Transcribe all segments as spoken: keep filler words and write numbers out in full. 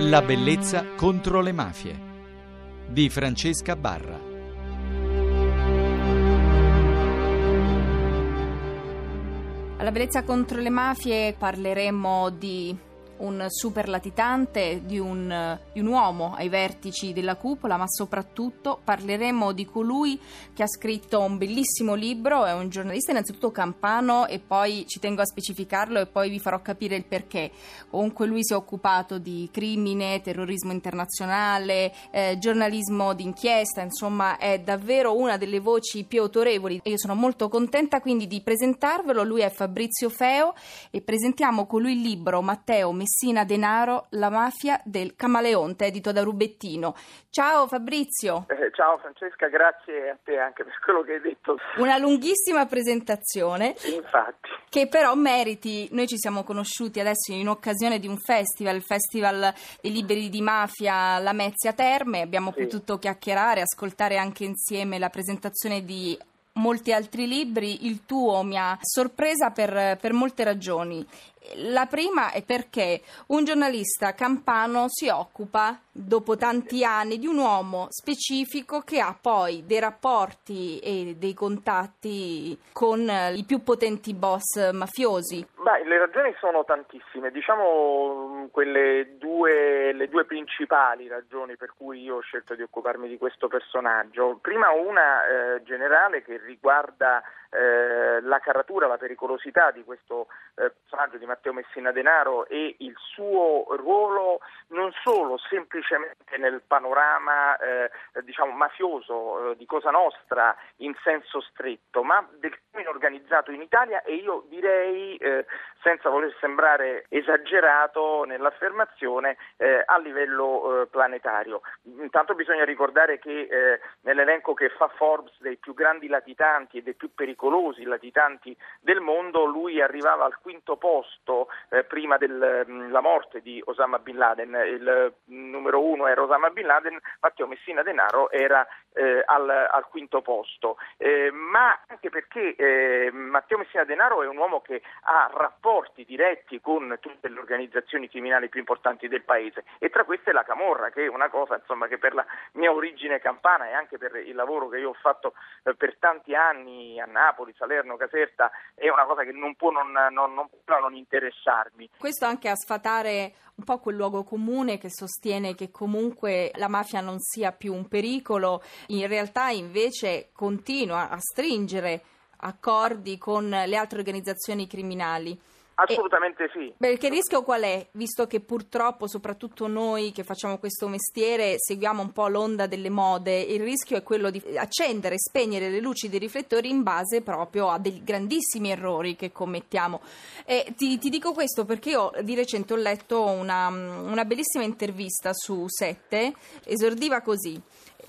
La bellezza contro le mafie di Francesca Barra. Alla bellezza contro le mafie parleremo di un super latitante, di un, di un uomo ai vertici della cupola, ma soprattutto parleremo di colui che ha scritto un bellissimo libro. È un giornalista innanzitutto campano, e poi ci tengo a specificarlo e poi vi farò capire il perché. Comunque lui si è occupato di crimine, terrorismo internazionale, eh, giornalismo d'inchiesta, insomma è davvero una delle voci più autorevoli, e io sono molto contenta quindi di presentarvelo. Lui è Fabrizio Feo e presentiamo con lui il libro Matteo Messina Denaro, la mafia del camaleonte, edito da Rubbettino. Ciao Fabrizio. Eh, ciao Francesca, grazie a te anche per quello che hai detto. Una lunghissima presentazione. Infatti. Che però meriti. Noi ci siamo conosciuti adesso in occasione di un festival, il Festival dei Liberi di Mafia Lamezia Terme. Abbiamo sì. potuto chiacchierare, ascoltare anche insieme la presentazione di molti altri libri. Il tuo mi ha sorpresa per, per molte ragioni. La prima è perché un giornalista campano si occupa, dopo tanti anni, di un uomo specifico che ha poi dei rapporti e dei contatti con i più potenti boss mafiosi. Beh, le ragioni sono tantissime. Diciamo quelle due, le due principali ragioni per cui io ho scelto di occuparmi di questo personaggio. Prima una eh, generale, che riguarda eh, la caratura, la pericolosità di questo eh, personaggio di Matteo Messina Denaro e il suo ruolo non solo semplicemente nel panorama eh, diciamo mafioso eh, di Cosa Nostra in senso stretto, ma del crimine organizzato in Italia, e io direi, eh, senza voler sembrare esagerato nell'affermazione, eh, a livello eh, planetario. Intanto bisogna ricordare che eh, nell'elenco che fa Forbes dei più grandi latitanti e dei più pericolosi latitanti del mondo, lui arrivava al quinto posto Eh, prima della morte di Osama Bin Laden. Il numero uno era Osama Bin Laden, Matteo Messina Denaro era eh, al, al quinto posto, eh, ma anche perché eh, Matteo Messina Denaro è un uomo che ha rapporti diretti con tutte le organizzazioni criminali più importanti del paese, e tra queste la Camorra, che è una cosa insomma che per la mia origine campana e anche per il lavoro che io ho fatto eh, per tanti anni a Napoli, Salerno, Caserta, è una cosa che non può non, non, non, non interessarmi. Questo anche a sfatare un po' quel luogo comune che sostiene che comunque la mafia non sia più un pericolo. In realtà invece continua a stringere accordi con le altre organizzazioni criminali. Assolutamente e, sì. Perché il rischio qual è? Visto che purtroppo, soprattutto noi che facciamo questo mestiere, seguiamo un po' l'onda delle mode, il rischio è quello di accendere e spegnere le luci dei riflettori in base proprio a dei grandissimi errori che commettiamo. E ti, ti dico questo perché io di recente ho letto una, una bellissima intervista su Sette, esordiva così: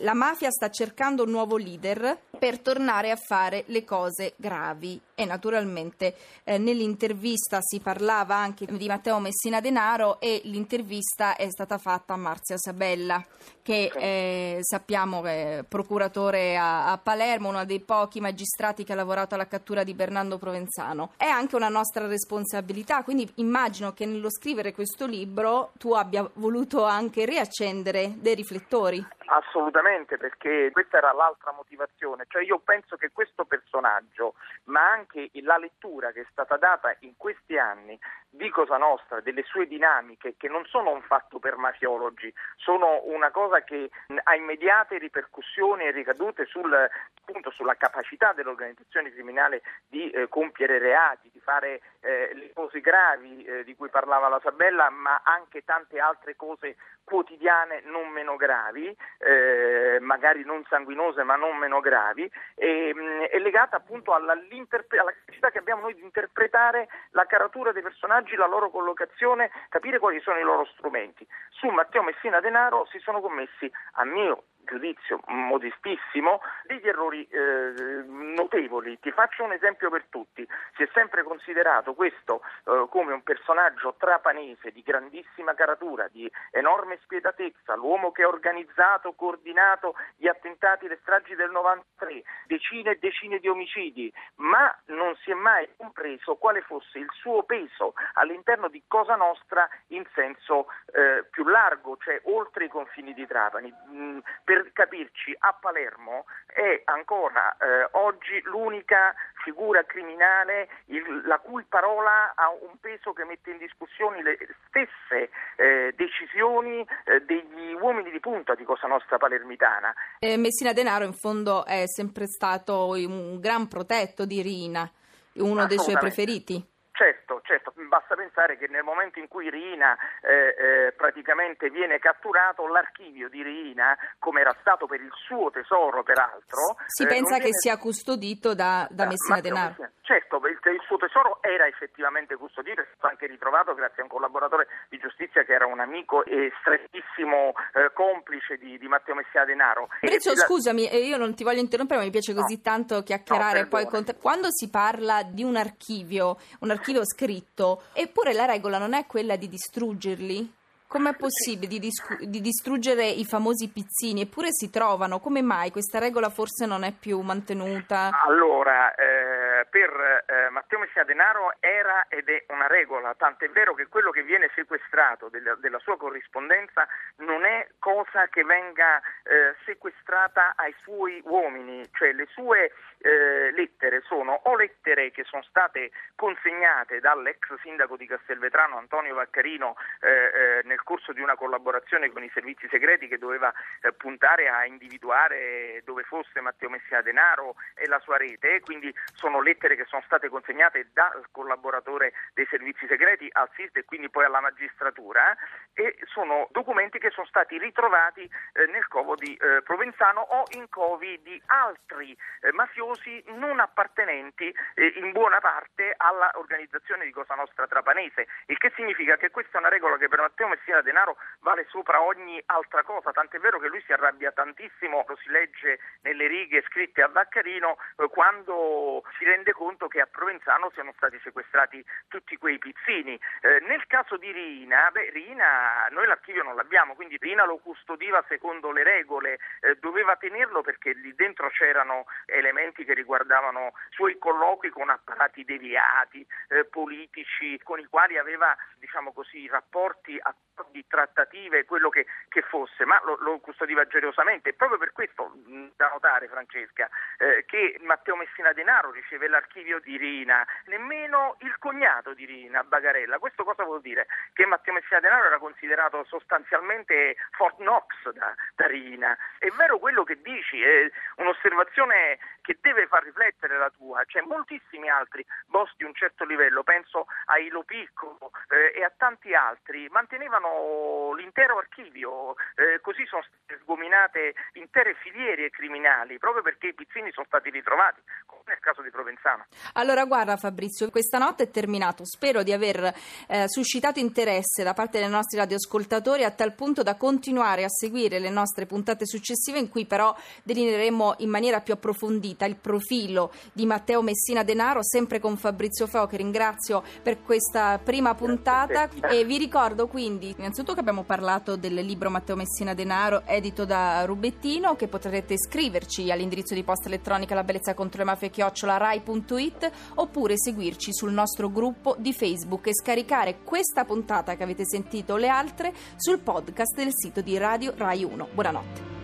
la mafia sta cercando un nuovo leader per tornare a fare le cose gravi. E naturalmente eh, nell'intervista si parlava anche di Matteo Messina Denaro, e l'intervista è stata fatta a Marzia Sabella, che eh, sappiamo che è procuratore a, a Palermo, uno dei pochi magistrati che ha lavorato alla cattura di Bernardo Provenzano. È anche una nostra responsabilità, quindi immagino che nello scrivere questo libro tu abbia voluto anche riaccendere dei riflettori. Assolutamente, perché questa era l'altra motivazione, cioè io penso che questo personaggio, ma anche la lettura che è stata data in questi anni di Cosa Nostra, delle sue dinamiche, che non sono un fatto per mafiologi, sono una cosa che ha immediate ripercussioni e ricadute sul, appunto, sulla capacità dell'organizzazione criminale di eh, compiere reati, di fare eh, le cose gravi eh, di cui parlava la Sabella, ma anche tante altre cose quotidiane non meno gravi, eh, magari non sanguinose ma non meno gravi, e, mh, è legata appunto all'interpre- alla capacità che abbiamo noi di interpretare la caratura dei personaggi, la loro collocazione, capire quali sono i loro strumenti. Su Matteo Messina Denaro si sono commessi, a mio giudizio modestissimo, degli errori eh, notevoli. Ti faccio un esempio per tutti: si è sempre considerato questo eh, come un personaggio trapanese di grandissima caratura, di enorme spietatezza, l'uomo che ha organizzato, coordinato gli attentati, le stragi del novantatré, decine e decine di omicidi, ma non si è mai compreso quale fosse il suo peso all'interno di Cosa Nostra in senso eh, più largo, cioè oltre i confini di Trapani. Mh, Per capirci, a Palermo è ancora eh, oggi l'unica figura criminale il, la cui parola ha un peso che mette in discussione le stesse eh, decisioni eh, degli uomini di punta di Cosa Nostra palermitana. Eh, Messina Denaro in fondo è sempre stato un gran protetto di Riina, uno dei suoi preferiti. Certo, certo, basta pensare che nel momento in cui Riina eh, eh, praticamente viene catturato, l'archivio di Riina, come era stato per il suo tesoro peraltro... Si eh, pensa che viene... sia custodito da, da, da Messina Denaro. Messina. Certo, il, il suo tesoro era effettivamente custodito, è stato anche ritrovato grazie a un collaboratore di giustizia che era un amico e strettissimo eh, complice di, di Matteo Messina Denaro. Prezzo, la... scusami, io non ti voglio interrompere, ma mi piace così no. tanto chiacchierare. No, poi con... Quando si parla di un archivio, un archivio Archivio scritto, eppure la regola non è quella di distruggerli? Com'è possibile di, discu- di distruggere i famosi pizzini? Eppure si trovano, come mai? Questa regola forse non è più mantenuta? Allora, eh, per eh, Matteo Messina Denaro era ed è una regola, tant'è vero che quello che viene sequestrato della, della sua corrispondenza non è cosa che venga eh, sequestrata ai suoi uomini, cioè le sue eh, lettere sono o lettere che sono state consegnate dall'ex sindaco di Castelvetrano Antonio Vaccarino eh, nel corso di una collaborazione con i servizi segreti che doveva eh, puntare a individuare dove fosse Matteo Messina Denaro e la sua rete, quindi sono lettere che sono state consegnate dal collaboratore dei servizi segreti al SISDE e quindi poi alla magistratura, e sono documenti che sono stati ritrovati eh, nel covo di eh, Provenzano o in covi di altri eh, mafiosi non appartenenti eh, in buona parte all'organizzazione di Cosa Nostra trapanese, il che significa che questa è una regola che per Matteo Messina Denaro vale sopra ogni altra cosa, tant'è vero che lui si arrabbia tantissimo, lo si legge nelle righe scritte a Vaccarino eh, quando si rende conto che a Provenzano siano stati sequestrati tutti quei pizzini. Eh, nel caso di Riina, beh, Riina noi l'archivio non l'abbiamo, quindi Riina lo custodiva secondo le regole, eh, doveva tenerlo perché lì dentro c'erano elementi che riguardavano suoi colloqui con apparati deviati, eh, politici, con i quali aveva, diciamo così, rapporti a di trattative, quello che, che fosse, ma lo, lo custodiva gelosamente. Proprio per questo, da notare, Francesca, eh, che Matteo Messina Denaro riceve l'archivio di Riina, nemmeno il cognato di Riina, Bagarella. Questo cosa vuol dire? Che Matteo Messina Denaro era considerato sostanzialmente Fort Knox da, da Riina. È vero quello che dici, è un'osservazione che deve far riflettere la tua. C'è moltissimi altri boss di un certo livello, penso a Ilo Piccolo eh, e a tanti altri, mantenevano l'intero archivio, eh, così sono state sgominate intere filiere criminali, proprio perché i pizzini sono stati ritrovati, come nel caso di Provenzano. Allora guarda Fabrizio, questa notte è terminato, spero di aver eh, suscitato interesse da parte dei nostri radioascoltatori a tal punto da continuare a seguire le nostre puntate successive, in cui però delineeremo in maniera più approfondita il profilo di Matteo Messina Denaro, sempre con Fabrizio Feo, che ringrazio per questa prima puntata. E vi ricordo quindi innanzitutto che abbiamo parlato del libro Matteo Messina Denaro, edito da Rubbettino, che potrete scriverci all'indirizzo di posta elettronica la bellezza contro le mafie chiocciola rai punto it, oppure seguirci sul nostro gruppo di Facebook e scaricare questa puntata che avete sentito o le altre sul podcast del sito di Radio Rai uno. Buonanotte.